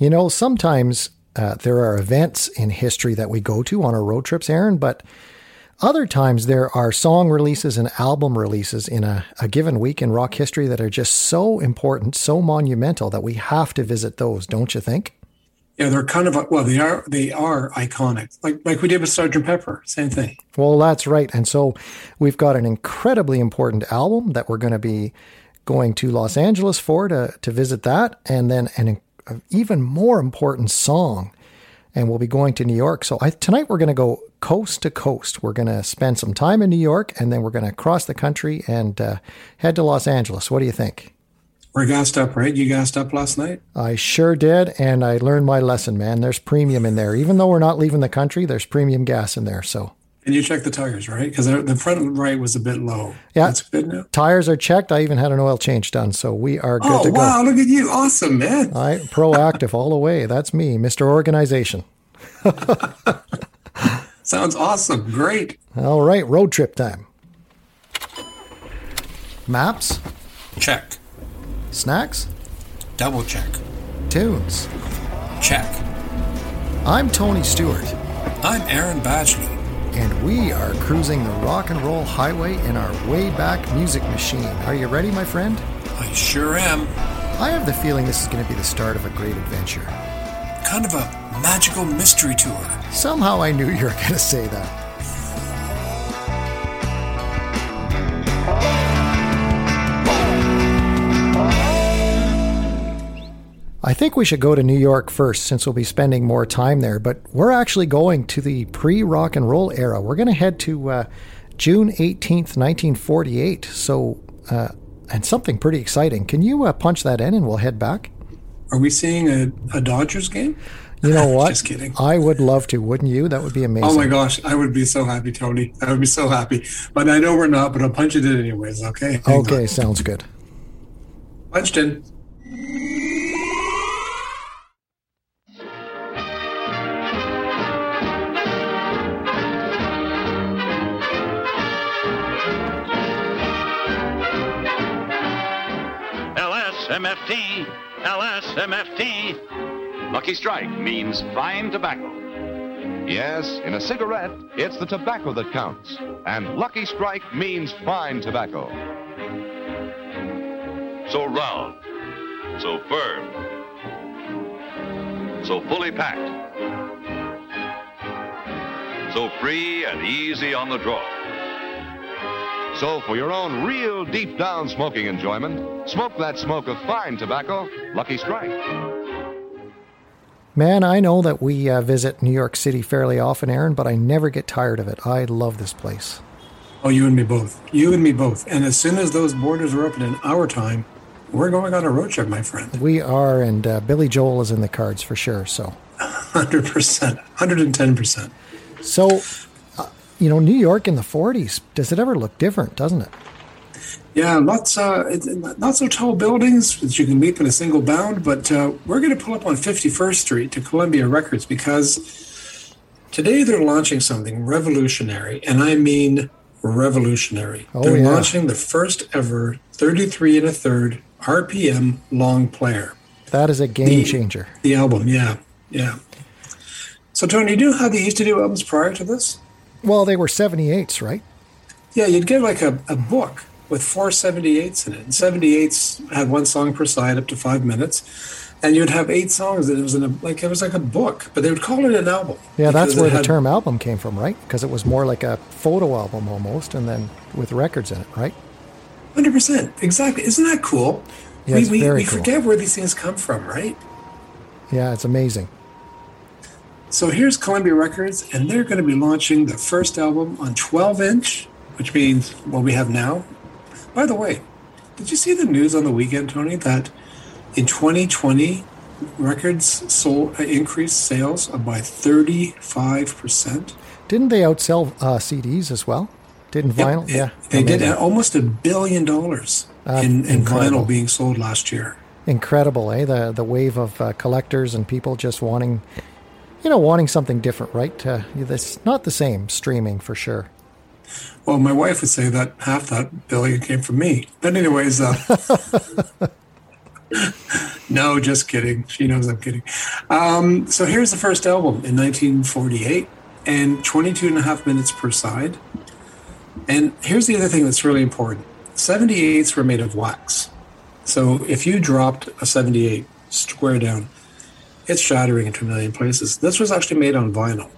You know, sometimes there are events in history that we go to on our road trips, Aaron, but other times there are song releases and album releases in a given week in rock history that are just so important, so monumental that we have to visit those, don't you think? Yeah, they're kind of, well, they are iconic, like we did with Sgt. Pepper, same thing. Well, that's right. And so we've got an incredibly important album that we're going to be going to Los Angeles for to visit that, and then an even more important song, and we'll be going to New York. So tonight we're going to go coast to coast. We're going to spend some time in New York, and then we're going to cross the country and head to Los Angeles. What do you think? We're gassed up, right? You gassed up last night? I sure did, and I learned my lesson, man. There's premium in there. Even though we're not leaving the country, there's premium gas in there. So, and you checked the tires, right? Because the front right was a bit low. Yeah. That's good now. Tires are checked. I even had an oil change done, so we are good to go. Oh, wow, look at you. Awesome, man. I'm proactive all the way. That's me, Mr. Organization. Sounds awesome. Great. All right, road trip time. Maps? Check. Snacks? Double check. Tunes? Check. I'm Tony Stewart. I'm Aaron Badgley. And we are cruising the rock and roll highway in our Way-Back Music Machine. Are you ready, my friend? I sure am. I have the feeling this is going to be the start of a great adventure. Kind of a magical mystery tour. Somehow I knew you were going to say that. I think we should go to New York first, since we'll be spending more time there, but we're actually going to the pre-rock and roll era. We're going to head to June 18th, 1948, and something pretty exciting. Can you punch that in and we'll head back? Are we seeing a Dodgers game? You know what? Just kidding. I would love to, wouldn't you? That would be amazing. Oh my gosh, I would be so happy, Tony. I would be so happy. But I know we're not, but I'll punch it in anyways, okay? Okay, sounds good. Punched in. MFT, LSMFT. Lucky Strike means fine tobacco. Yes, in a cigarette, it's the tobacco that counts. And Lucky Strike means fine tobacco. So round, so firm, so fully packed, so free and easy on the draw. So for your own real deep-down smoking enjoyment, smoke that smoke of fine tobacco, Lucky Strike. Man, I know that we visit New York City fairly often, Aaron, but I never get tired of it. I love this place. Oh, you and me both. You and me both. And as soon as those borders are open in our time, we're going on a road trip, my friend. We are, and Billy Joel is in the cards for sure, so. 100%. 110%. So, you know, New York in the 40s, does it ever look different, doesn't it? Yeah, lots not so tall buildings that you can leap in a single bound, but we're going to pull up on 51st Street to Columbia Records because today they're launching something revolutionary, and I mean revolutionary. Oh, they're launching the first ever 33 1/3 RPM long player. That is a game changer. The album, yeah. So, Tony, do you know how they used to do albums prior to this? Well, they were 78s, right? Yeah, you'd get like a book with 4 78s in it. And 78s had one song per side up to 5 minutes. And you'd have 8 songs that it was like a book, but they would call it an album. Yeah, that's where the term album came from, right? Because it was more like a photo album almost, and then with records in it, right? 100%. Exactly. Isn't that cool? Yeah, we forget where these things come from, right? Yeah, it's amazing. So here's Columbia Records, and they're going to be launching the first album on 12-inch, which means what we have now. By the way, did you see the news on the weekend, Tony, that in 2020, records increased sales by 35%? Didn't they outsell CDs as well? Didn't vinyl? Yeah. They did almost $1 billion in vinyl being sold last year. Incredible, eh? The wave of collectors and people just wanting something different, right? It's not the same streaming for sure. Well, my wife would say that half that billion came from me. But anyways, No, just kidding. She knows I'm kidding. So here's the first album in 1948 and 22 and a half minutes per side. And here's the other thing that's really important. 78s were made of wax. So if you dropped a 78 square down, it's shattering into a million places. This was actually made on vinyl.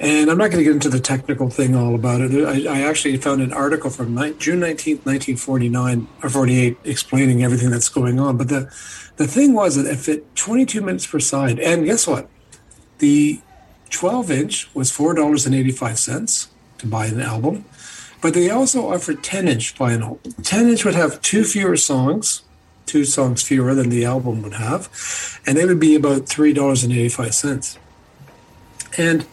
And I'm not going to get into the technical thing all about it. I actually found an article from June 19th, 1949 or 48 explaining everything that's going on. But the thing was that if it 22 minutes per side, and guess what? The 12-inch was $4.85 to buy an album. But they also offered 10-inch vinyl. 10-inch would have two songs fewer than the album would have. And they would be about $3.85. And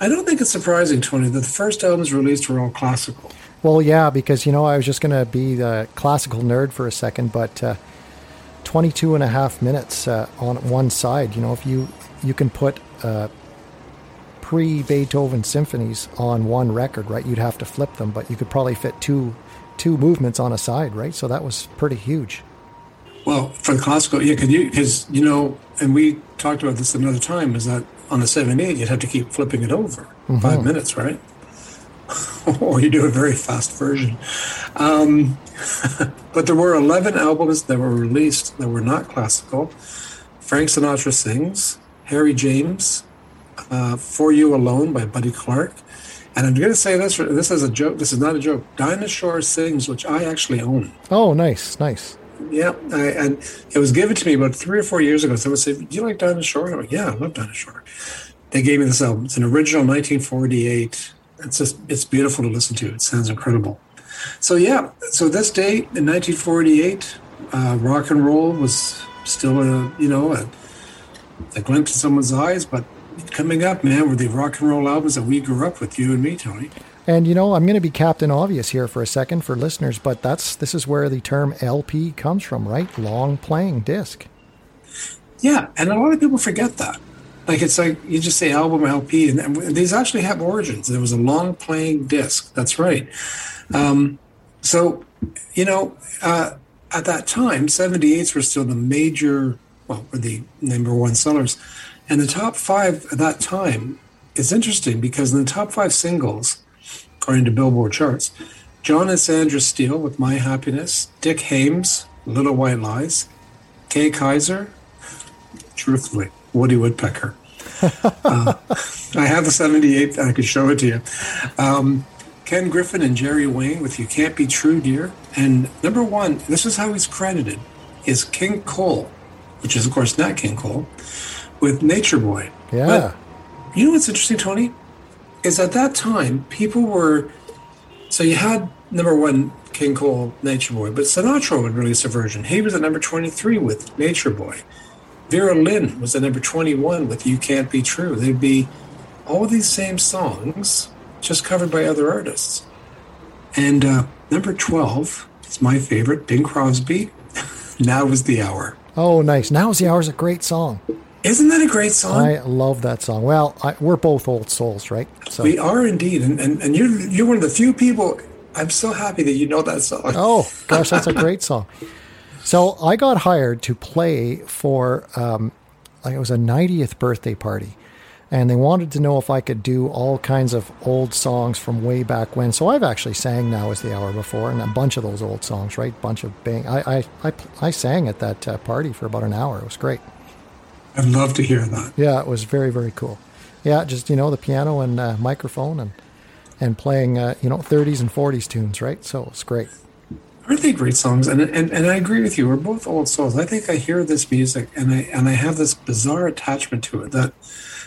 I don't think it's surprising, Tony, that the first albums released were all classical. Well, yeah, because, you know, I was just going to be the classical nerd for a second, but 22 and a half minutes on one side, you know, if you can put pre-Beethoven symphonies on one record, right? You'd have to flip them, but you could probably fit two movements on a side, right? So that was pretty huge. Well, for the classical, yeah, because, you know, and we talked about this another time, is that on the 78, you'd have to keep flipping it over. Mm-hmm. 5 minutes, right? Or you do a very fast version. But there were 11 albums that were released that were not classical. Frank Sinatra Sings, Harry James, For You Alone by Buddy Clark. And I'm going to say this is a joke. This is not a joke. Dinosaur Sings, which I actually own. Oh, nice. Yeah, and it was given to me about 3 or 4 years ago. Someone said, "Do you like Dinosaur?" I'm like, "Yeah, I love Dinosaur." They gave me this album. It's an original 1948. It's beautiful to listen to. It sounds incredible. So yeah, so this date in 1948, rock and roll was still a glint in someone's eyes. But coming up, man, were the rock and roll albums that we grew up with, you and me, Tony. And, you know, I'm going to be Captain Obvious here for a second for listeners, but this is where the term LP comes from, right? Long playing disc. Yeah, and a lot of people forget that. Like, it's like you just say album, LP, and these actually have origins. There was a long playing disc. That's right. At that time, 78s were still were the number one sellers. And the top five at that time is interesting because in the top five singles, according to Billboard charts, John and Sandra Steele with My Happiness, Dick Hames, Little White Lies, Kay Kaiser, truthfully, Woody Woodpecker. I have the 78 and I could show it to you. Ken Griffin and Jerry Wayne with You Can't Be True, Dear. And number one, this is how he's credited, is King Cole, which is, of course, not King Cole, with Nature Boy. Yeah. But you know what's interesting, Tony? Is at that time, people were... So you had number one, King Cole, Nature Boy, but Sinatra would release a version. He was at number 23 with Nature Boy. Vera Lynn was at number 21 with You Can't Be True. They'd be all these same songs, just covered by other artists. And number 12 is my favorite, Bing Crosby, Now Is the Hour. Oh, nice. Now Is the Hour is a great song. Isn't that a great song? I love that song. Well, we're both old souls, right? So. We are indeed. And you're one of the few people. I'm so happy that you know that song. Oh, gosh, that's a great song. So I got hired to play for, it was a 90th birthday party. And they wanted to know if I could do all kinds of old songs from way back when. So I've actually sang Now Is the Hour before and a bunch of those old songs, right? Bunch of Bing. I sang at that party for about an hour. It was great. I'd love to hear that. Yeah, it was very, very cool. Yeah, just, you know, the piano and microphone and playing, 30s and 40s tunes, right? So it's great. Aren't they great songs? And I agree with you. We're both old souls. I think I hear this music and I have this bizarre attachment to it. That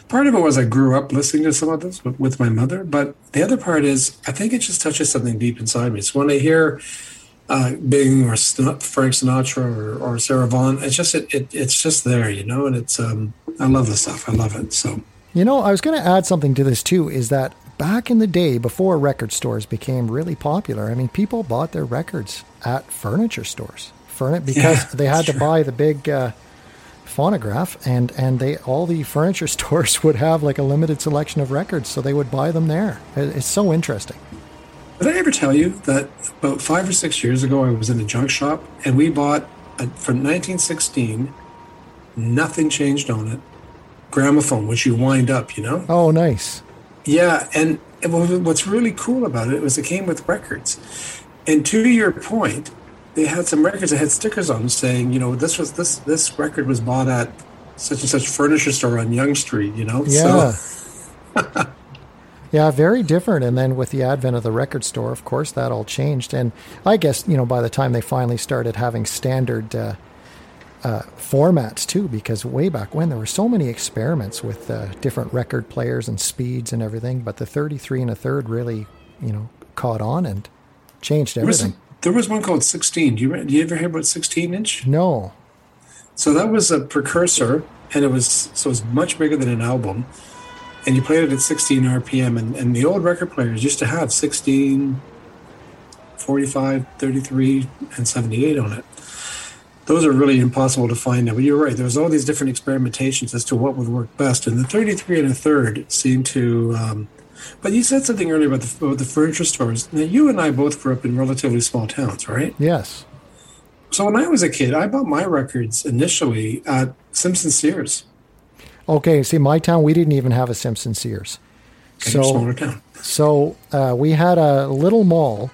part of it was I grew up listening to some of this with my mother, but the other part is I think it just touches something deep inside me. So when I hear Bing or Frank Sinatra or Sarah Vaughan, it's just there, you know, and it's I love this stuff. I love it. So, you know, I was going to add something to this too, is that back in the day before record stores became really popular, I mean, people bought their records at furniture stores because they had to buy the big phonograph and all the furniture stores would have like a limited selection of records, so they would buy them there. It's so interesting. Did I ever tell you that about 5 or 6 years ago, I was in a junk shop and we bought, from 1916, nothing changed on it, gramophone, which you wind up, you know? Oh, nice. Yeah, and what's really cool about it was it came with records. And to your point, they had some records that had stickers on them saying, you know, this record was bought at such and such furniture store on Yonge Street, you know? Yeah. So. Yeah, very different. And then with the advent of the record store, of course, that all changed. And I guess, you know, by the time they finally started having standard formats, too, because way back when there were so many experiments with different record players and speeds and everything. But the 33 and a third really, you know, caught on and changed everything. There was one called 16. Do you ever hear about 16-inch? No. So that was a precursor, and it was much bigger than an album. And you played it at 16 RPM, and the old record players used to have 16, 45, 33, and 78 on it. Those are really impossible to find now. But you're right, there was all these different experimentations as to what would work best. And the 33 and a third seemed to... but you said something earlier about the furniture stores. Now, you and I both grew up in relatively small towns, right? Yes. So when I was a kid, I bought my records initially at Simpson Sears. Okay, see, my town, we didn't even have a Simpson Sears. So we had a little mall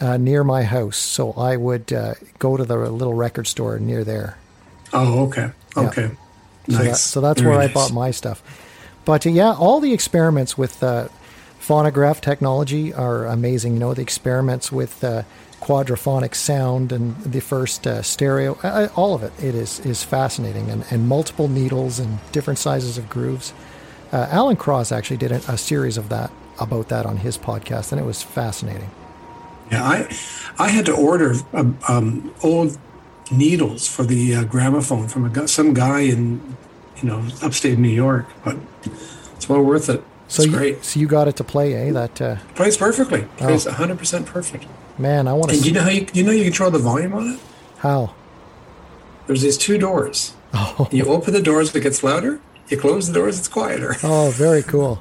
near my house, so I would go to the little record store near there. Oh, okay. Okay. Yeah. Nice. So that's very where nice. I bought my stuff. But, yeah, all the experiments with phonograph technology are amazing. You know, the experiments with quadraphonic sound and the first stereo, all of it is fascinating, and multiple needles and different sizes of grooves. Alan Cross actually did a series of that about that on his podcast, and it was fascinating. Yeah, I had to order old needles for the gramophone from some guy in, you know, upstate New York, but it's well worth it. So you got it to play, eh? That plays perfectly. Plays 100% perfect. Man, I want to. And see. You know how you control the volume on it? How? There's these two doors. Oh. You open the doors, it gets louder. You close the doors, it's quieter. Oh, very cool.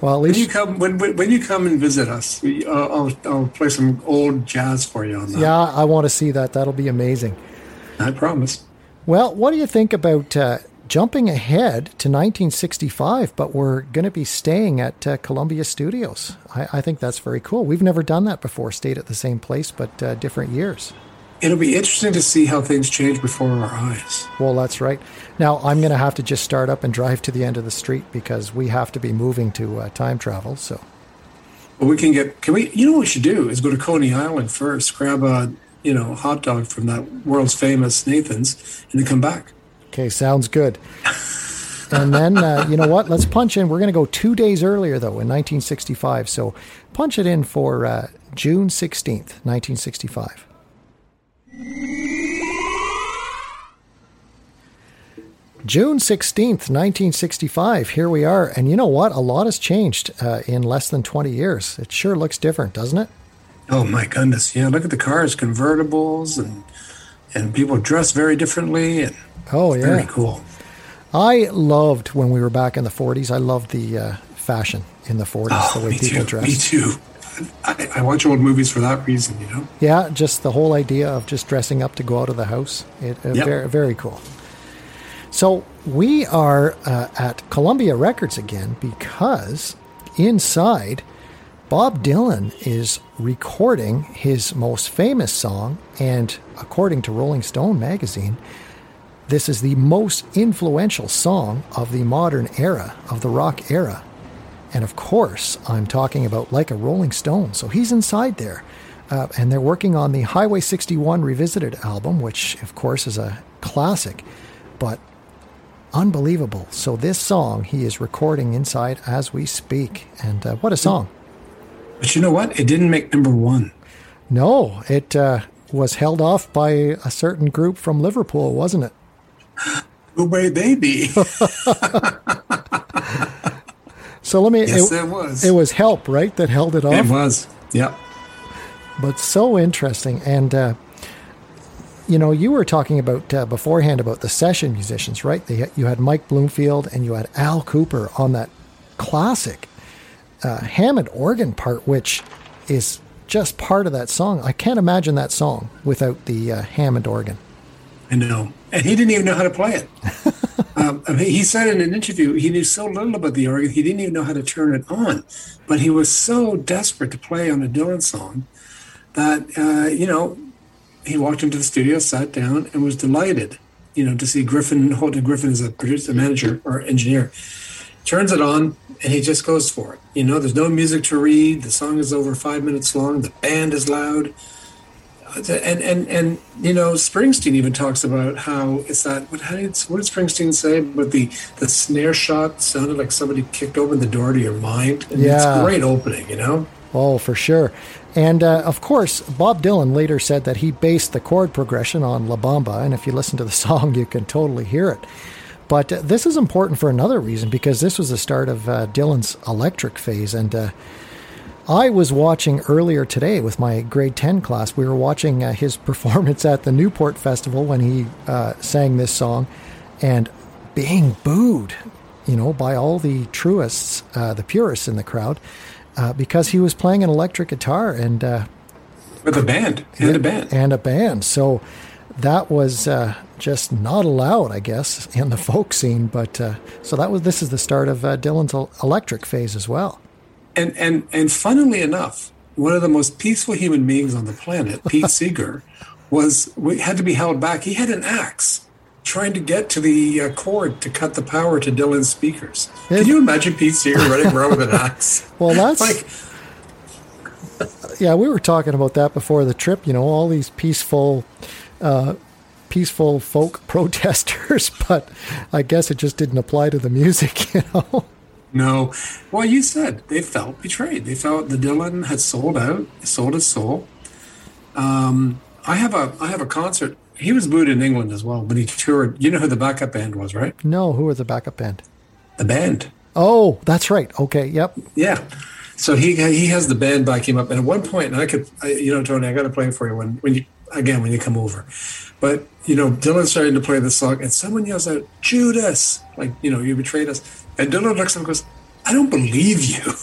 Well, at least when you come and visit us, I'll play some old jazz for you on that. Yeah, I want to see that. That'll be amazing. I promise. Well, what do you think about? Jumping ahead to 1965, but we're going to be staying at Columbia Studios. I think that's very cool. We've never done that before, stayed at the same place, but different years. It'll be interesting to see how things change before our eyes. Well, that's right. Now, I'm going to have to just start up and drive to the end of the street because we have to be moving to time travel, so. Well, you know what we should do is go to Coney Island first, grab a, you know, hot dog from that world's famous Nathan's, and then come back. Okay, sounds good. And then, you know what? Let's punch in. We're going to go 2 days earlier, though, in 1965. So punch it in for June 16th, 1965. June 16th, 1965. Here we are. And you know what? A lot has changed in less than 20 years. It sure looks different, doesn't it? Oh, my goodness. Yeah, look at the cars, convertibles, and people dress very differently, and... Oh, yeah. Very cool. I loved when we were back in the 40s. I loved the fashion in the 40s, the way people dressed. Me too. I watch old movies for that reason, you know? Yeah, just the whole idea of just dressing up to go out of the house. Very, very cool. So we are at Columbia Records again because inside, Bob Dylan is recording his most famous song, and according to Rolling Stone magazine, this is the most influential song of the modern era, of the rock era. And of course, I'm talking about Like a Rolling Stone. So he's inside there. And they're working on the Highway 61 Revisited album, which of course is a classic, but unbelievable. So this song he is recording inside as we speak. And what a song. But you know what? It didn't make number one. No, it was held off by a certain group from Liverpool, wasn't it? Who may they be? So let me. Yes, it was. It was Help, right? That held it off. It was. Yeah. But so interesting, and you know, you were talking about beforehand about the session musicians, right? You had Mike Bloomfield and you had Al Cooper on that classic Hammond organ part, which is just part of that song. I can't imagine that song without the Hammond organ. I know. And he didn't even know how to play it. He said in an interview, he knew so little about the organ, he didn't even know how to turn it on. But he was so desperate to play on a Dylan song that, he walked into the studio, sat down, and was delighted, to see Griffin. Holden Griffin is a producer, manager, or engineer. Turns it on, and he just goes for it. There's no music to read. The song is over 5 minutes long. The band is loud. And Springsteen even talks about how it's that. What did Springsteen say? But the snare shot sounded like somebody kicked open the door to your mind. And yeah, it's a great opening, Oh, for sure. And of course, Bob Dylan later said that he based the chord progression on La Bamba, and if you listen to the song, you can totally hear it. But this is important for another reason, because this was the start of Dylan's electric phase, and. I was watching earlier today with my grade 10 class. We were watching his performance at the Newport Festival when he sang this song, and being booed, by all the truists, the purists in the crowd, because he was playing an electric guitar and with a band and a band. So that was just not allowed, I guess, in the folk scene. But so this is the start of Dylan's electric phase as well. And funnily enough, one of the most peaceful human beings on the planet, Pete Seeger, had to be held back. He had an axe trying to get to the cord to cut the power to Dylan's speakers. Can you imagine Pete Seeger running around with an axe? Well, that's like, yeah, we were talking about that before the trip. All these peaceful folk protesters, but I guess it just didn't apply to the music, No. Well, you said they felt betrayed. They felt the Dylan had sold out, sold his soul. I have a concert. He was booed in England as well, but he toured. You know who the backup band was, right? No, who was the backup band? The Band. Oh, that's right. Okay, yep. Yeah. So he has the band back him up. And at one point, and Tony, I got to play it for you when you come over. But, Dylan's starting to play this song, and someone yells out, "Judas!" Like, you betrayed us. And Dylan looks at him and goes, "I don't believe you."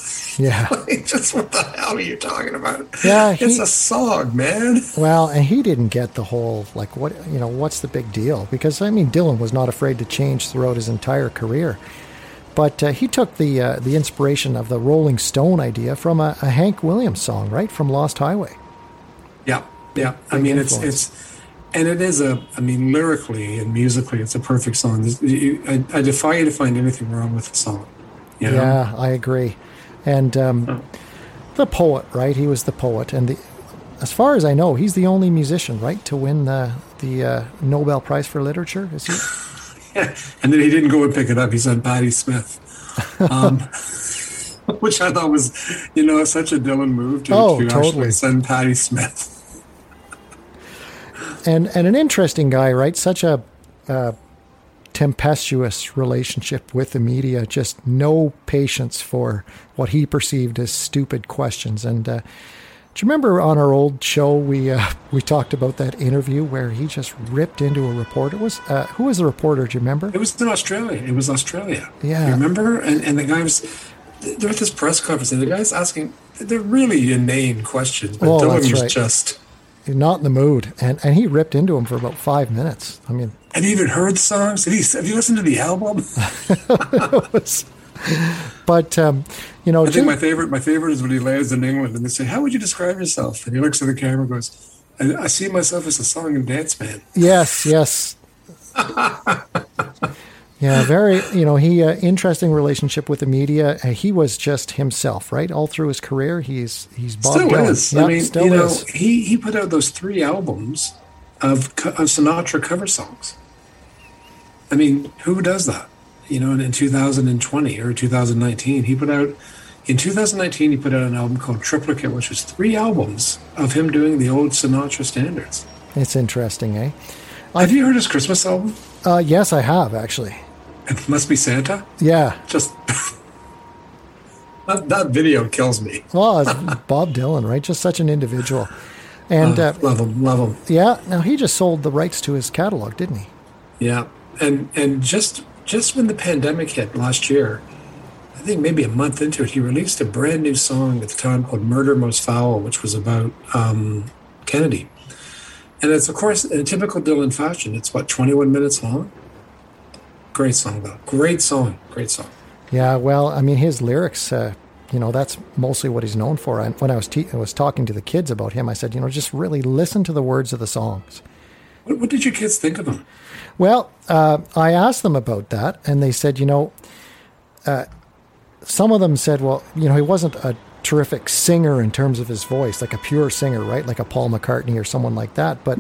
Yeah. Just what the hell are you talking about? Yeah, it's a song, man. Well, and he didn't get the whole, like, what, what's the big deal? Because, Dylan was not afraid to change throughout his entire career. But he took the inspiration of the Rolling Stone idea from a Hank Williams song, right? From Lost Highway. Yeah, yeah. It's and it is lyrically and musically, it's a perfect song. I defy you to find anything wrong with the song. Yeah, I agree. And the poet, right? He was the poet. And as far as I know, he's the only musician, right, to win the Nobel Prize for Literature, is he? Yeah, and then he didn't go and pick it up. He's on Patti Smith. Which I thought was, such a Dylan move to totally. Actually send Patti Smith. And an interesting guy, right? Such a tempestuous relationship with the media, just no patience for what he perceived as stupid questions. And do you remember on our old show, we talked about that interview where he just ripped into a reporter? Who was the reporter? Do you remember? It was in Australia. Yeah. You remember? And the guy was... They're at this press conference, and the guy's asking... They're really inane questions, but Dylan was just... not in the mood, and he ripped into him for about 5 minutes. Have you even heard songs? Have you listened to the album? But I think my favorite is when he lands in England and they say, "How would you describe yourself?" And he looks at the camera and goes, "I see myself as a song and dance man." Yes. Yeah, very. He interesting relationship with the media. He was just himself, right? All through his career, he's Bob Dylan. Still is. Yep, still is. He put out those 3 albums of Sinatra cover songs. Who does that? In 2020 or 2019, he put out an album called Triplicate, which was 3 albums of him doing the old Sinatra standards. It's interesting, eh? Have you heard his Christmas album? Yes, I have actually. It Must Be Santa? Yeah. Just that video kills me. Well, it's Bob Dylan, right? Just such an individual. And love him. Yeah. Now he just sold the rights to his catalog, didn't he? Yeah. And just when the pandemic hit last year, I think maybe a month into it, he released a brand new song at the time called Murder Most Foul, which was about Kennedy. And it's, of course, in a typical Dylan fashion. It's, 21 minutes long? Great song, though. Great song. Yeah, well, I mean, his lyrics, that's mostly what he's known for. And when I was talking to the kids about him, I said, just really listen to the words of the songs. What did your kids think of him? Well, I asked them about that, and they said, some of them said, he wasn't a terrific singer in terms of his voice, like a pure singer, right? Like a Paul McCartney or someone like that. But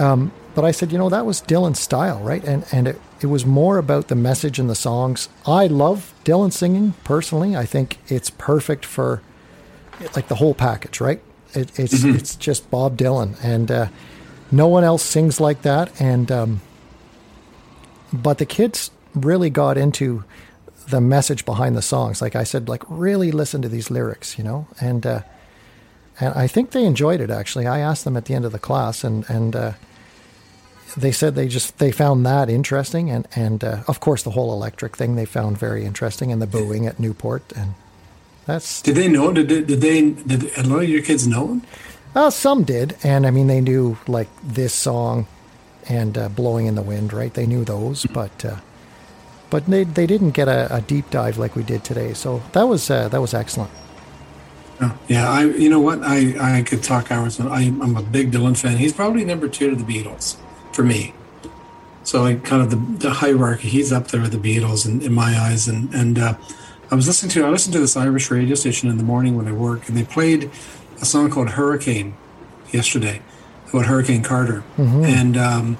I said, that was Dylan's style, right? And it was more about the message in the songs. I love Dylan singing, personally. I think it's perfect for, the whole package, right? It's just Bob Dylan, and no one else sings like that. And but the kids really got into the message behind the songs. Like I said, really listen to these lyrics, and I think they enjoyed it, actually. I asked them at the end of the class, and they said they found that interesting. And of course, the whole electric thing they found very interesting, and the booing at Newport. And that's... Did they know? Did a lot of your kids know him? Some did. And I mean, they knew this song and Blowing in the Wind, right? They knew those, but they didn't get a deep dive like we did today. So that was excellent. Yeah, I could talk hours. I'm a big Dylan fan. He's probably number two to the Beatles for me. So kind of the hierarchy, he's up there with the Beatles in my eyes. And I listened to this Irish radio station in the morning when I work, and they played a song called Hurricane yesterday, about Hurricane Carter. Mm-hmm. And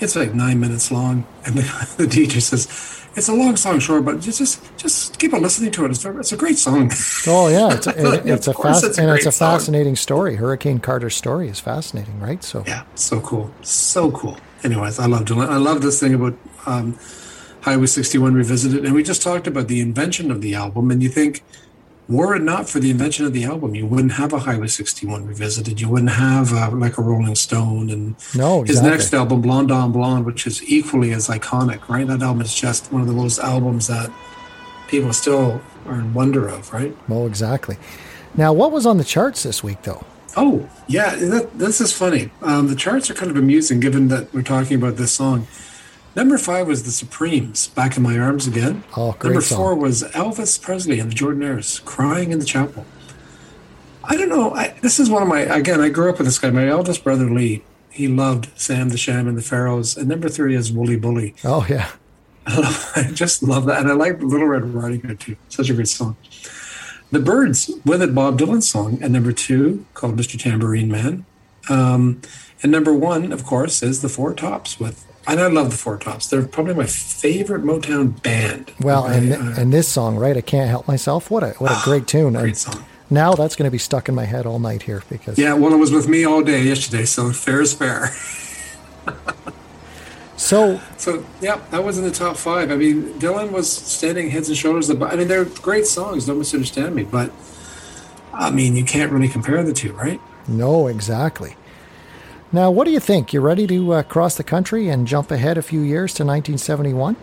it's 9 minutes long. And the DJ says, "It's a long song, sure, but just keep on listening to it. It's a great song." Oh yeah, it's a fascinating story. Hurricane Carter's story is fascinating, right? So yeah, so cool. Anyways, I love Dylan. I love this thing about Highway 61 Revisited, and we just talked about the invention of the album. And you think, were it not for the invention of the album, you wouldn't have a Highway 61 Revisited. You wouldn't have Like a Rolling Stone. And no, exactly. His next album, Blonde on Blonde, which is equally as iconic, right? That album is just one of those albums that people still are in wonder of, right? Oh, exactly. Now, what was on the charts this week, though? Oh, yeah, this is funny. The charts are kind of amusing, given that we're talking about this song. Number 5 was the Supremes, Back in My Arms Again. Oh, great. Number 4 song. Was Elvis Presley and the Jordanaires, Crying in the Chapel. I don't know. This is one of my, again, I grew up with this guy. My eldest brother, Lee, he loved Sam the Sham and the Pharaohs. And number 3 is Wooly Bully. Oh, yeah. I just love that. And I like Little Red Riding Hood, too. Such a great song. The Byrds, with it, Bob Dylan song. And number 2, called Mr. Tambourine Man. And number 1, of course, is the Four Tops with... And I love the Four Tops. They're probably my favorite Motown band. Well, and this song, right? I Can't Help Myself. What a great tune. Great song. Now that's going to be stuck in my head all night here. Because yeah, well, it was with me all day yesterday, so fair is fair. So yeah, that was in the top 5. I mean, Dylan was standing heads and shoulders above. I mean, they're great songs. Don't misunderstand me, but I mean, you can't really compare the two, right? No, exactly. Now, what do you think? You ready to cross the country and jump ahead a few years to 1971?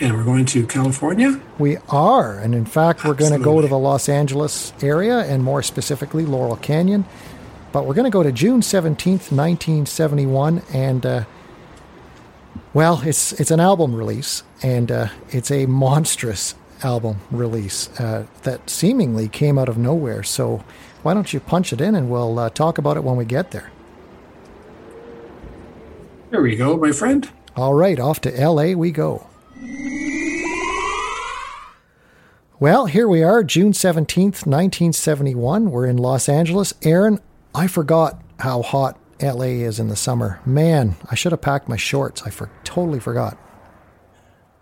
And we're going to California? We are. And in fact, we're going to go to the Los Angeles area, and more specifically, Laurel Canyon. But we're going to go to June 17th, 1971. And, it's an album release. And it's a monstrous album release that seemingly came out of nowhere. So why don't you punch it in, and we'll talk about it when we get there. There we go, my friend. All right, off to L.A. we go. Well, here we are, June 17th, 1971. We're in Los Angeles. Aaron, I forgot how hot L.A. is in the summer. Man, I should have packed my shorts. I totally forgot.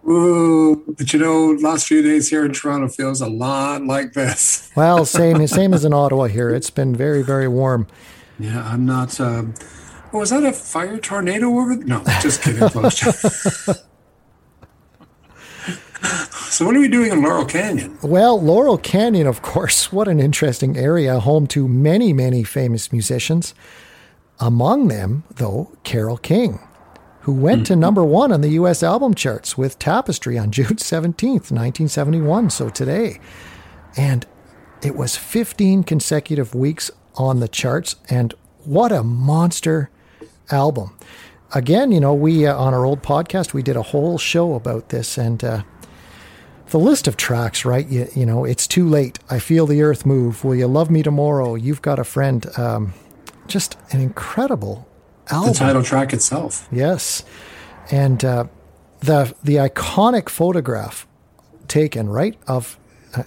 Ooh, but last few days here in Toronto feels a lot like this. Well, same as in Ottawa here. It's been very, very warm. Yeah, I'm not... was that a fire tornado over there? No, just kidding. So what are we doing in Laurel Canyon? Well, Laurel Canyon, of course, what an interesting area, home to many, many famous musicians. Among them, though, Carole King, who went to number one on the U.S. album charts with Tapestry on June 17th, 1971, so today. And it was 15 consecutive weeks on the charts, and what a monster album. Again, you know, we on our old podcast, we did a whole show about this, and the list of tracks, right? You know, It's Too Late, I Feel the Earth Move, Will You Love Me Tomorrow, You've Got a Friend, just an incredible album. The title track itself. Yes. And the iconic photograph taken, right, of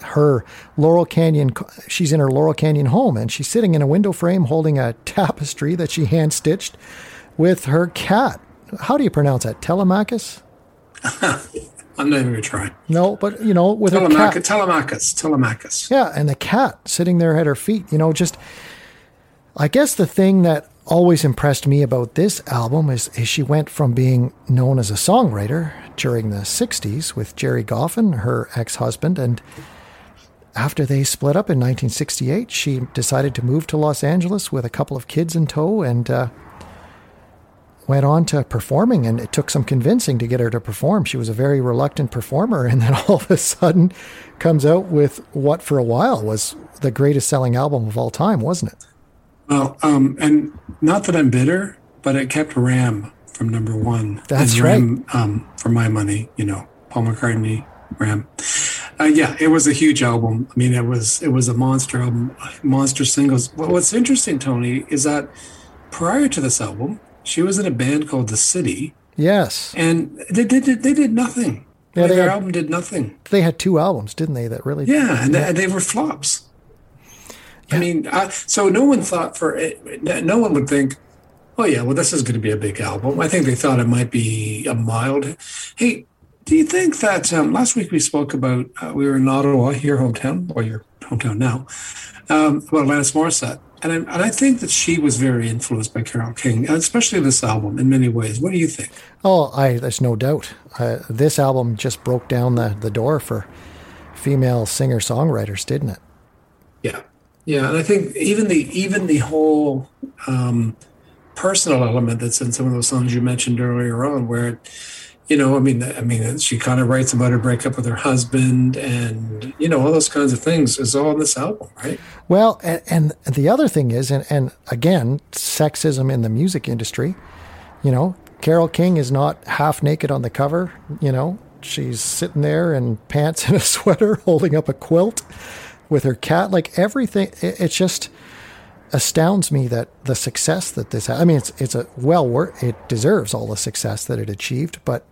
her Laurel Canyon, she's in her Laurel Canyon home, and she's sitting in a window frame holding a tapestry that she hand-stitched with her cat. How do you pronounce that? Telemachus? I'm not even going to try. No, but, you know, with her cat. Telemachus. Yeah, and the cat sitting there at her feet. You know, just, I guess the thing that always impressed me about this album is she went from being known as a songwriter during the 60s with Jerry Goffin, her ex-husband, and after they split up in 1968, she decided to move to Los Angeles with a couple of kids in tow, and went on to performing, and it took some convincing to get her to perform. She was a very reluctant performer, and then all of a sudden comes out with what for a while was the greatest selling album of all time, wasn't it? Well, and not that I'm bitter, but it kept Ram from number one. That's Ram, right. For my money, you know, Paul McCartney, Ram. Yeah, it was a huge album. I mean, it was a monster album, monster singles. Well, what's interesting, Tony, is that prior to this album, she was in a band called The City. Yes. And they did nothing. Yeah, their album did nothing. They had two albums, didn't they, that really... Yeah, and they were flops. Yeah. I mean, so no one thought no one would think, oh yeah, well, this is going to be a big album. I think they thought it might be a mild... Hey, do you think that... last week we spoke about... we were in Ottawa, your hometown now, about Alanis Morissette. And I think that she was very influenced by Carole King, especially this album in many ways. What do you think? Oh, there's no doubt. This album just broke down the door for female singer-songwriters, didn't it? Yeah. Yeah, and I think even the whole personal element that's in some of those songs you mentioned earlier on, where you know, I mean, she kind of writes about her breakup with her husband, and you know, all those kinds of things is all in this album, right? Well, and the other thing is, and again, sexism in the music industry. You know, Carole King is not half naked on the cover. You know, she's sitting there in pants and a sweater, holding up a quilt with her cat. Like everything, it just astounds me that the success that this had. I mean, it deserves all the success that it achieved, but.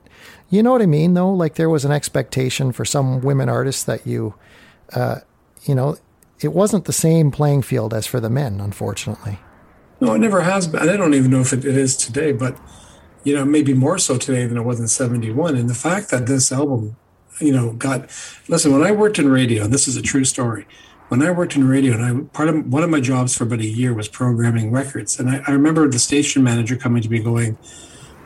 You know what I mean, though? Like, there was an expectation for some women artists that you know, it wasn't the same playing field as for the men, unfortunately. No, it never has been. I don't even know if it is today, but, you know, maybe more so today than it was in 71. And the fact that this album, you know, listen, when I worked in radio, and this is a true story, when I worked in radio, and one of my jobs for about a year was programming records. And I remember the station manager coming to me going,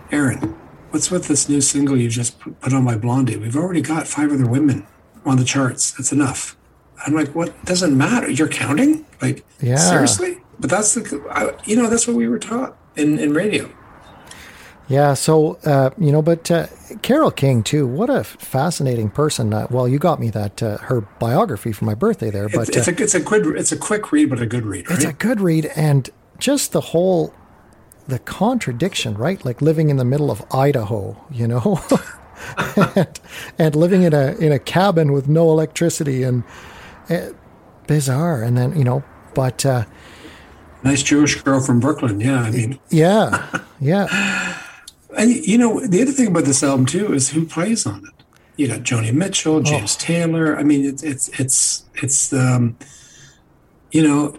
Aaron, what's with this new single you just put on by Blondie? We've already got 5 other women on the charts. That's enough. I'm like, what? It doesn't matter. You're counting? Like, yeah. Seriously? But that's what we were taught in radio. Yeah. So, you know, but Carole King too, what a fascinating person. Well, you got me that, her biography for my birthday there, but it's a quick read, but a good read, right? It's a good read. And just the whole, the contradiction, right? Like living in the middle of Idaho, you know, and living in a cabin with no electricity and bizarre. And then, you know, but nice Jewish girl from Brooklyn. Yeah, I mean, yeah. And you know, the other thing about this album too is who plays on it. You got Joni Mitchell, James Taylor. I mean, it's you know,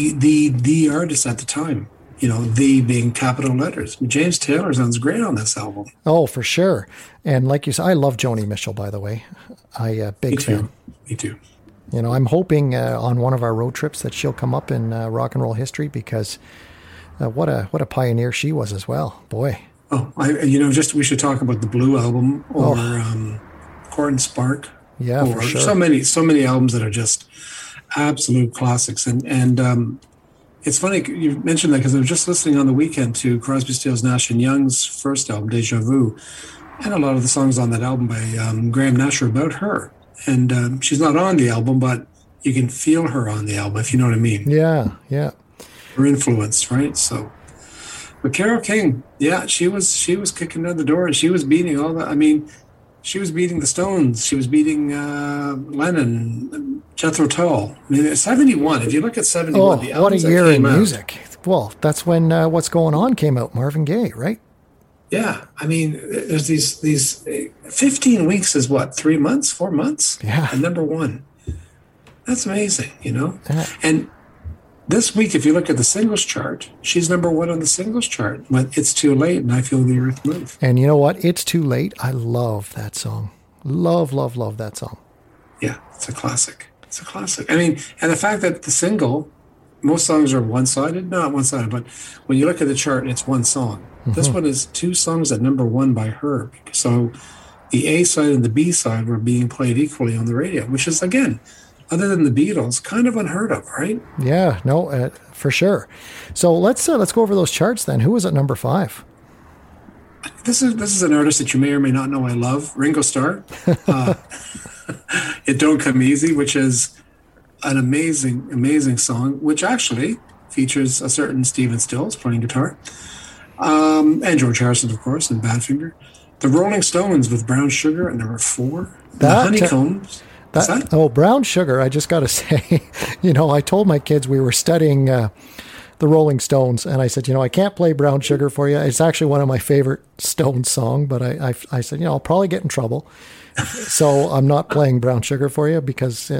the artist at the time. You know, the being capital letters. James Taylor sounds great on this album. Oh, for sure. And like you said, I love Joni Mitchell, by the way. Big fan. Me too. You know, I'm hoping on one of our road trips that she'll come up in rock and roll history because what a pioneer she was as well. Boy. Oh, we should talk about the Blue Album or Court and Spark. Yeah, for sure. So many albums that are just absolute classics. And It's funny you mentioned that because I was just listening on the weekend to Crosby, Stills, Nash & Young's first album, Deja Vu, and a lot of the songs on that album by Graham Nash are about her. And she's not on the album, but you can feel her on the album, if you know what I mean. Yeah, yeah. Her influence, right? So, but Carole King, yeah, she was kicking down the door. She was beating all the, I mean, she was beating the Stones. She was beating Lennon, Jethro Tull. I mean, 71. If you look at 71, the albums that came out. Oh, what a year in music. Well, that's when What's Going On came out, Marvin Gaye, right? Yeah. I mean, there's these 15 weeks is what, 3 months, 4 months? Yeah. And number one. That's amazing, you know? Yeah. And this week, if you look at the singles chart, she's number one on the singles chart. But It's Too Late, and I Feel the Earth Move. And you know what? It's Too Late. I love that song. Love, love, love that song. Yeah, it's a classic. It's a classic. I mean, and the fact that the single, most songs are one-sided. Not one-sided, but when you look at the chart, it's one song. Mm-hmm. This one is two songs at number one by her. So the A side and the B side were being played equally on the radio, which is, again, other than the Beatles, kind of unheard of, right? Yeah, no, for sure. So let's go over those charts then. Who was at number five? This is an artist that you may or may not know I love, Ringo Starr. It Don't Come Easy, which is an amazing, amazing song, which actually features a certain Stephen Stills playing guitar, and George Harrison, of course, and Badfinger. The Rolling Stones with Brown Sugar at number four. The Honeycombs. Brown Sugar, I just got to say, you know, I told my kids we were studying the Rolling Stones, and I said, you know, I can't play Brown Sugar for you. It's actually one of my favorite Stones song, but I said, you know, I'll probably get in trouble. So I'm not playing Brown Sugar for you because,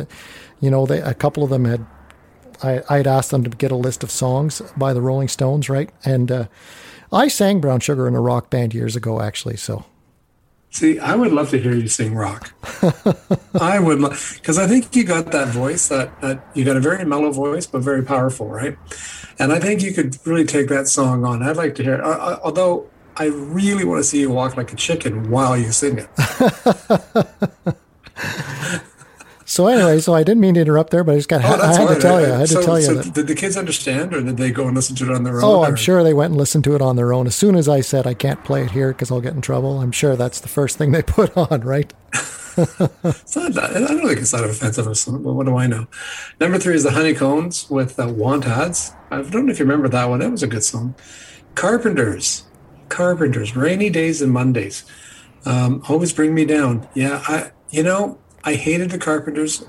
you know, a couple of them had, I'd asked them to get a list of songs by the Rolling Stones, right? And I sang Brown Sugar in a rock band years ago, actually, so. See, I would love to hear you sing rock. I would love, because I think you got that voice, that you got a very mellow voice, but very powerful, right? And I think you could really take that song on. I'd like to hear it. Although I really want to see you walk like a chicken while you sing it. So anyway, I didn't mean to interrupt there, but I just got. I had to tell you. That. Did the kids understand, or did they go and listen to it on their own? Oh, I'm sure they went and listened to it on their own. As soon as I said I can't play it here because I'll get in trouble, I'm sure that's the first thing they put on, right? It's not. I don't think it's that offensive or something. But what do I know? Number three is the Honeycombs with Want Ads. I don't know if you remember that one. That was a good song. Carpenters, Rainy Days and Mondays. Always Bring Me Down. Yeah, I hated the Carpenters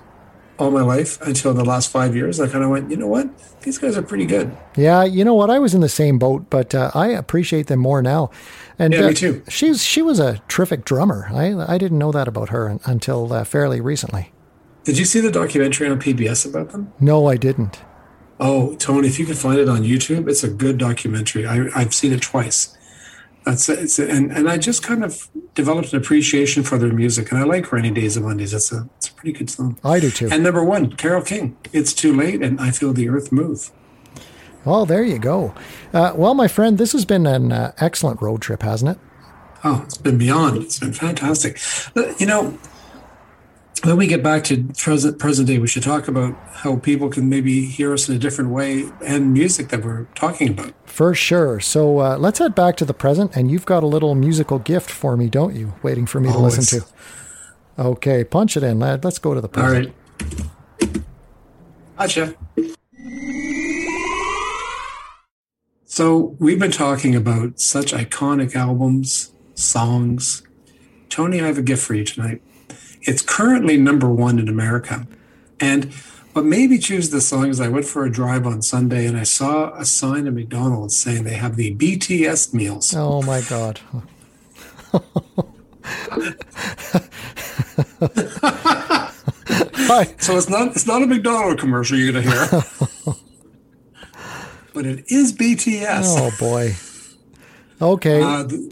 all my life until the last 5 years. I kind of went, you know what? These guys are pretty good. Yeah, you know what? I was in the same boat, but I appreciate them more now. And, yeah, me too. She was a terrific drummer. I didn't know that about her until fairly recently. Did you see the documentary on PBS about them? No, I didn't. Oh, Tony, if you can find it on YouTube, it's a good documentary. I've seen it twice. And I just kind of developed an appreciation for their music, and I like Rainy Days and Mondays. It's a pretty good song. I do too. And number one, Carole King, It's Too Late, and I Feel the Earth Move. Well, there you go. Well, my friend, this has been an excellent road trip, hasn't it? Oh, it's been beyond. It's been fantastic. You know, when we get back to present day, we should talk about how people can maybe hear us in a different way and music that we're talking about. For sure. So let's head back to the present, and you've got a little musical gift for me, don't you? Waiting for me to listen to. Okay, punch it in, lad. Let's go to the present. All right. Gotcha. So we've been talking about such iconic albums, songs. Tony, I have a gift for you tonight. It's currently number one in America. And what made me choose this song is I went for a drive on Sunday and I saw a sign at McDonald's saying they have the BTS meals. Oh, my God. So it's not a McDonald's commercial you're going to hear. But it is BTS. Oh, boy. Okay.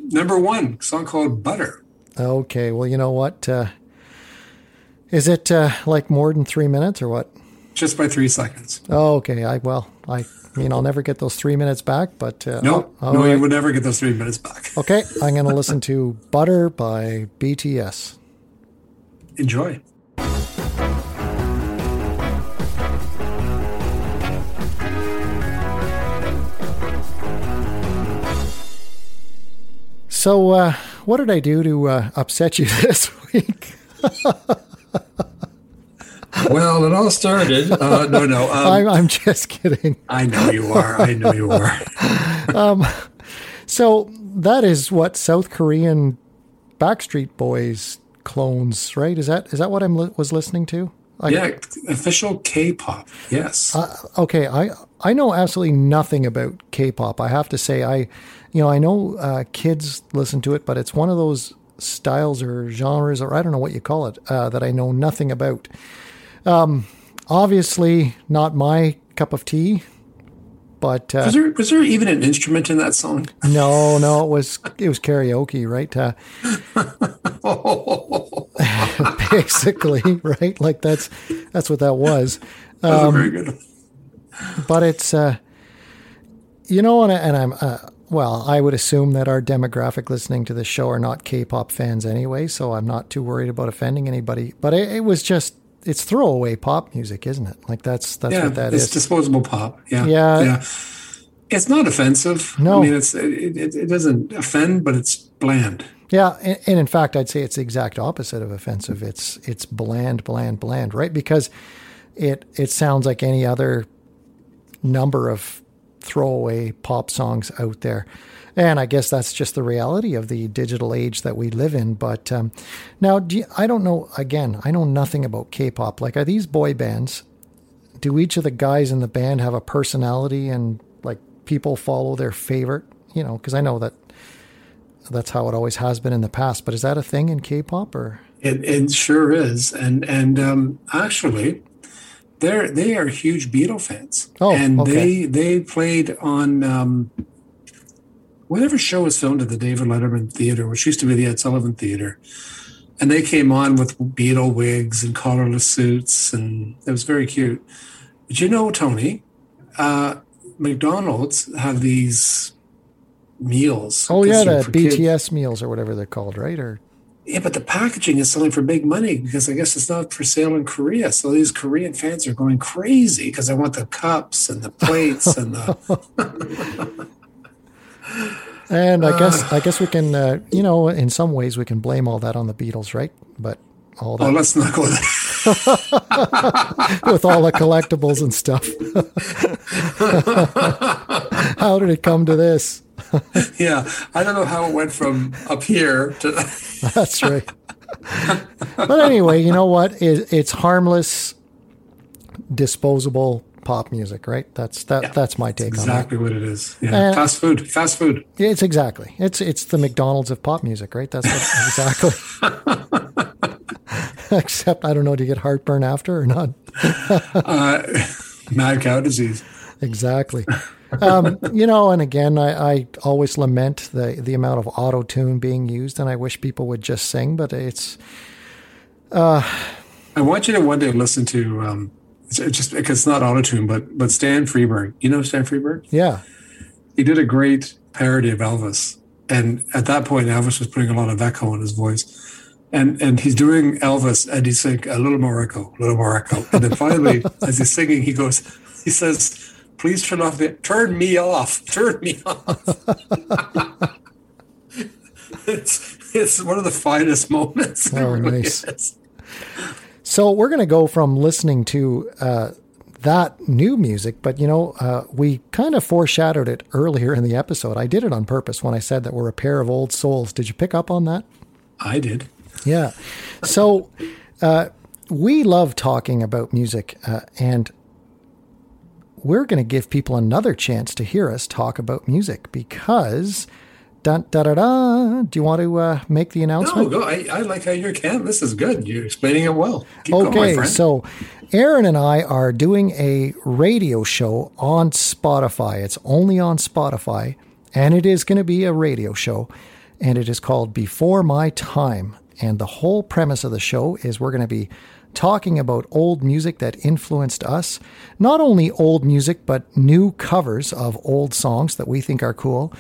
Number one, a song called Butter. Okay. Well, you know what? Is it like more than 3 minutes or what? Just by 3 seconds. Oh, okay. I'll never get those 3 minutes back, but... you would never get those 3 minutes back. Okay, I'm going to listen to Butter by BTS. Enjoy. So what did I do to upset you this week? Well, it all started. I'm just kidding. I know you are. So that is what South Korean Backstreet Boys clones, right? Is that what I was listening to? Official K-pop. Yes. Okay, I know absolutely nothing about K-pop. I have to say, I know kids listen to it, but it's one of those styles or genres, or I don't know what you call it, that I know nothing about. Obviously not my cup of tea, but was there even an instrument in that song? No, it was karaoke, right? Basically, right? Like that's what that was. That was very good. But it's I would assume that our demographic listening to the show are not K-pop fans anyway, so I'm not too worried about offending anybody. But it was just. It's throwaway pop music, isn't it? Like that's what that is. It's disposable pop. Yeah. It's not offensive. No, I mean it doesn't offend, but it's bland. Yeah, and in fact, I'd say it's the exact opposite of offensive. It's bland, right? Because it sounds like any other number of throwaway pop songs out there. And I guess that's just the reality of the digital age that we live in. But now, I don't know. Again, I know nothing about K-pop. Like, are these boy bands? Do each of the guys in the band have a personality and like people follow their favorite? You know, because I know that's how it always has been in the past. But is that a thing in K-pop? Or it sure is. And actually, they are huge Beatle fans. Oh, and okay. They played on. Whatever show was filmed at the David Letterman Theater, which used to be the Ed Sullivan Theater, and they came on with Beatle wigs and collarless suits, and it was very cute. But you know, Tony, McDonald's have these meals. Oh yeah, the BTS kids. Meals or whatever they're called, right? Or yeah, but the packaging is selling for big money because I guess it's not for sale in Korea. So these Korean fans are going crazy because they want the cups and the plates and the. And I guess we can, in some ways we can blame all that on the Beatles, right? But all that. Oh, let's not go there. With all the collectibles and stuff. How did it come to this? Yeah, I don't know how it went from up here to. That's right. But anyway, you know what? It's harmless, disposable pop music, right? That's my take on that. Exactly what it is. Yeah. And fast food. It's exactly. It's the McDonald's of pop music, right? That's exactly. Except I don't know, do you get heartburn after or not? Mad cow disease. Exactly. And again, I always lament the amount of auto-tune being used, and I wish people would just sing, but it's I want you to one day listen to just because it's not auto-tune, but Stan Freeberg. You know Stan Freeberg? Yeah. He did a great parody of Elvis. And at that point, Elvis was putting a lot of echo in his voice. And he's doing Elvis, and he's like, a little more echo, a little more echo. And then finally, as he's singing, he says, please turn me off. It's one of the finest moments. Oh, really nice. Is. So we're going to go from listening to that new music, but, we kind of foreshadowed it earlier in the episode. I did it on purpose when I said that we're a pair of old souls. Did you pick up on that? I did. Yeah. So we love talking about music, and we're going to give people another chance to hear us talk about music because... Dun, da, da, da. Do you want to make the announcement? No, I like how you're Cam. This is good. You're explaining it well. Keep going, my friend. So Aaron and I are doing a radio show on Spotify. It's only on Spotify, and it is going to be a radio show, and it is called Before My Time. And the whole premise of the show is we're going to be talking about old music that influenced us. Not only old music, but new covers of old songs that we think are cool.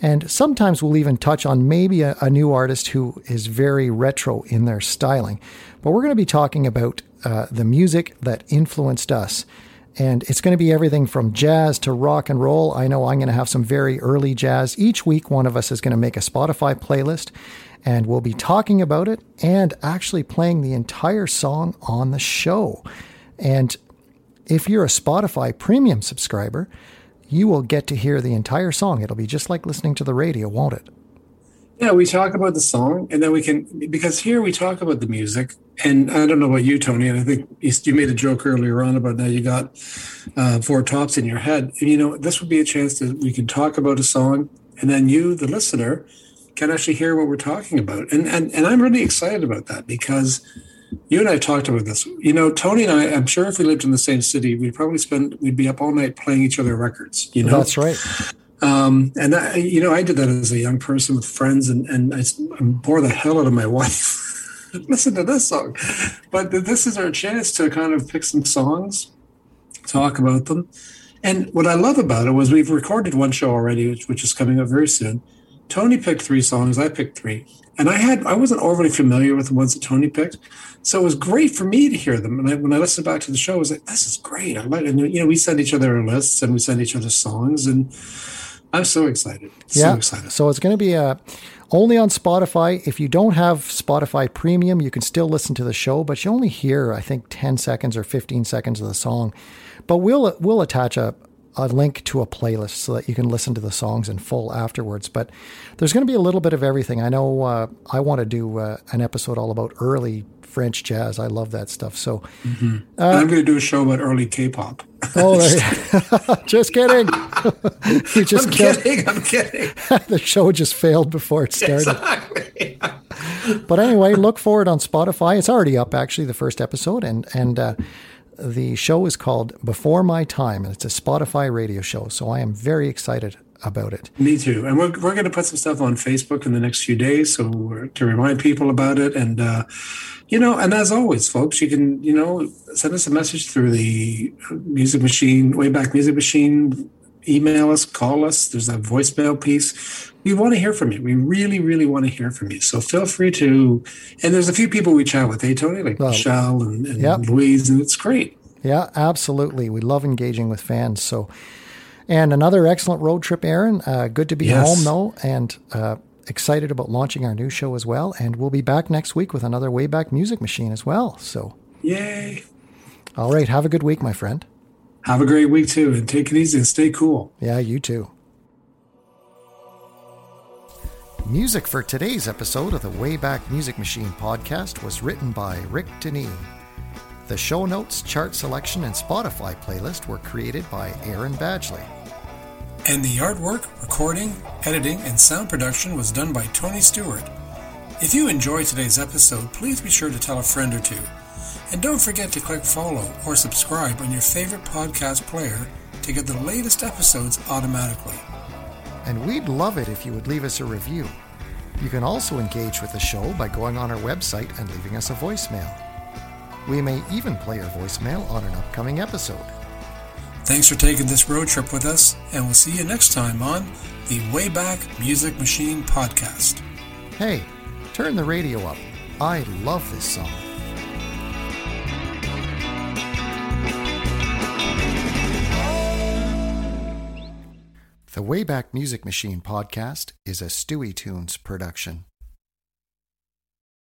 And sometimes we'll even touch on maybe a new artist who is very retro in their styling. But we're going to be talking about the music that influenced us. And it's going to be everything from jazz to rock and roll. I know I'm going to have some very early jazz. Each week, one of us is going to make a Spotify playlist, and we'll be talking about it and actually playing the entire song on the show. And if you're a Spotify premium subscriber, you will get to hear the entire song. It'll be just like listening to the radio, won't it? Yeah, we talk about the song, and then we can, because here we talk about the music. And I don't know about you, Tony, and I think you made a joke earlier on about now you got four tops in your head. And, you know, this would be a chance that we can talk about a song, and then you, the listener, can actually hear what we're talking about. And I'm really excited about that, because you and I talked about this. You know, Tony and I, I'm sure if we lived in the same city, we'd be up all night playing each other records, you know? That's right. And I, you know, I did that as a young person with friends, and I bore the hell out of my wife. Listen to this song. But this is our chance to kind of pick some songs, talk about them. And what I love about it was we've recorded one show already, which is coming up very soon. Tony picked three songs. I picked three. And I wasn't overly familiar with the ones that Tony picked. So it was great for me to hear them. And when I listened back to the show, I was like, this is great. I like it. And, you know, we send each other our lists and we send each other songs. And I'm so excited. Yeah. So excited. So it's going to be only on Spotify. If you don't have Spotify Premium, you can still listen to the show, but you only hear, I think, 10 seconds or 15 seconds of the song. But we'll attach a link to a playlist so that you can listen to the songs in full afterwards. But there's going to be a little bit of everything. I know I want to do an episode all about early French jazz. I love that stuff. So I'm going to do a show about early K-pop. Oh, just kidding. You just I'm kidding. The show just failed before it started. Exactly. But anyway, look for it on Spotify. It's already up, actually, the first episode. And the show is called Before My Time, and it's a Spotify radio show, so I am very excited about it. Me too. And we're going to put some stuff on Facebook in the next few days, so to remind people about it. And, you know, and as always, folks, you can, you know, send us a message through the Music Machine, Way-Back Music Machine, email us, call us. There's that voicemail piece. We want to hear from you. We really, really want to hear from you. So feel free to, and there's a few people we chat with, hey, Tony, like Michelle and yep. Louise, and it's great. Yeah, absolutely. We love engaging with fans. So, and another excellent road trip, Aaron. Good to be home, though, and excited about launching our new show as well. And we'll be back next week with another Way Back Music Machine as well. So, yay. All right. Have a good week, my friend. Have a great week, too, and take it easy and stay cool. Yeah, you too. Music for today's episode of the Way Back Music Machine podcast was written by Rick Deneen. The show notes, chart selection, and Spotify playlist were created by Aaron Badgley. And the artwork, recording, editing, and sound production was done by Tony Stewart. If you enjoyed today's episode, please be sure to tell a friend or two. And don't forget to click follow or subscribe on your favorite podcast player to get the latest episodes automatically. And we'd love it if you would leave us a review. You can also engage with the show by going on our website and leaving us a voicemail. We may even play your voicemail on an upcoming episode. Thanks for taking this road trip with us, and we'll see you next time on the Way-Back Music Machine podcast. Hey, turn the radio up. I love this song. The Way Back Music Machine podcast is a Stewie Tunes production.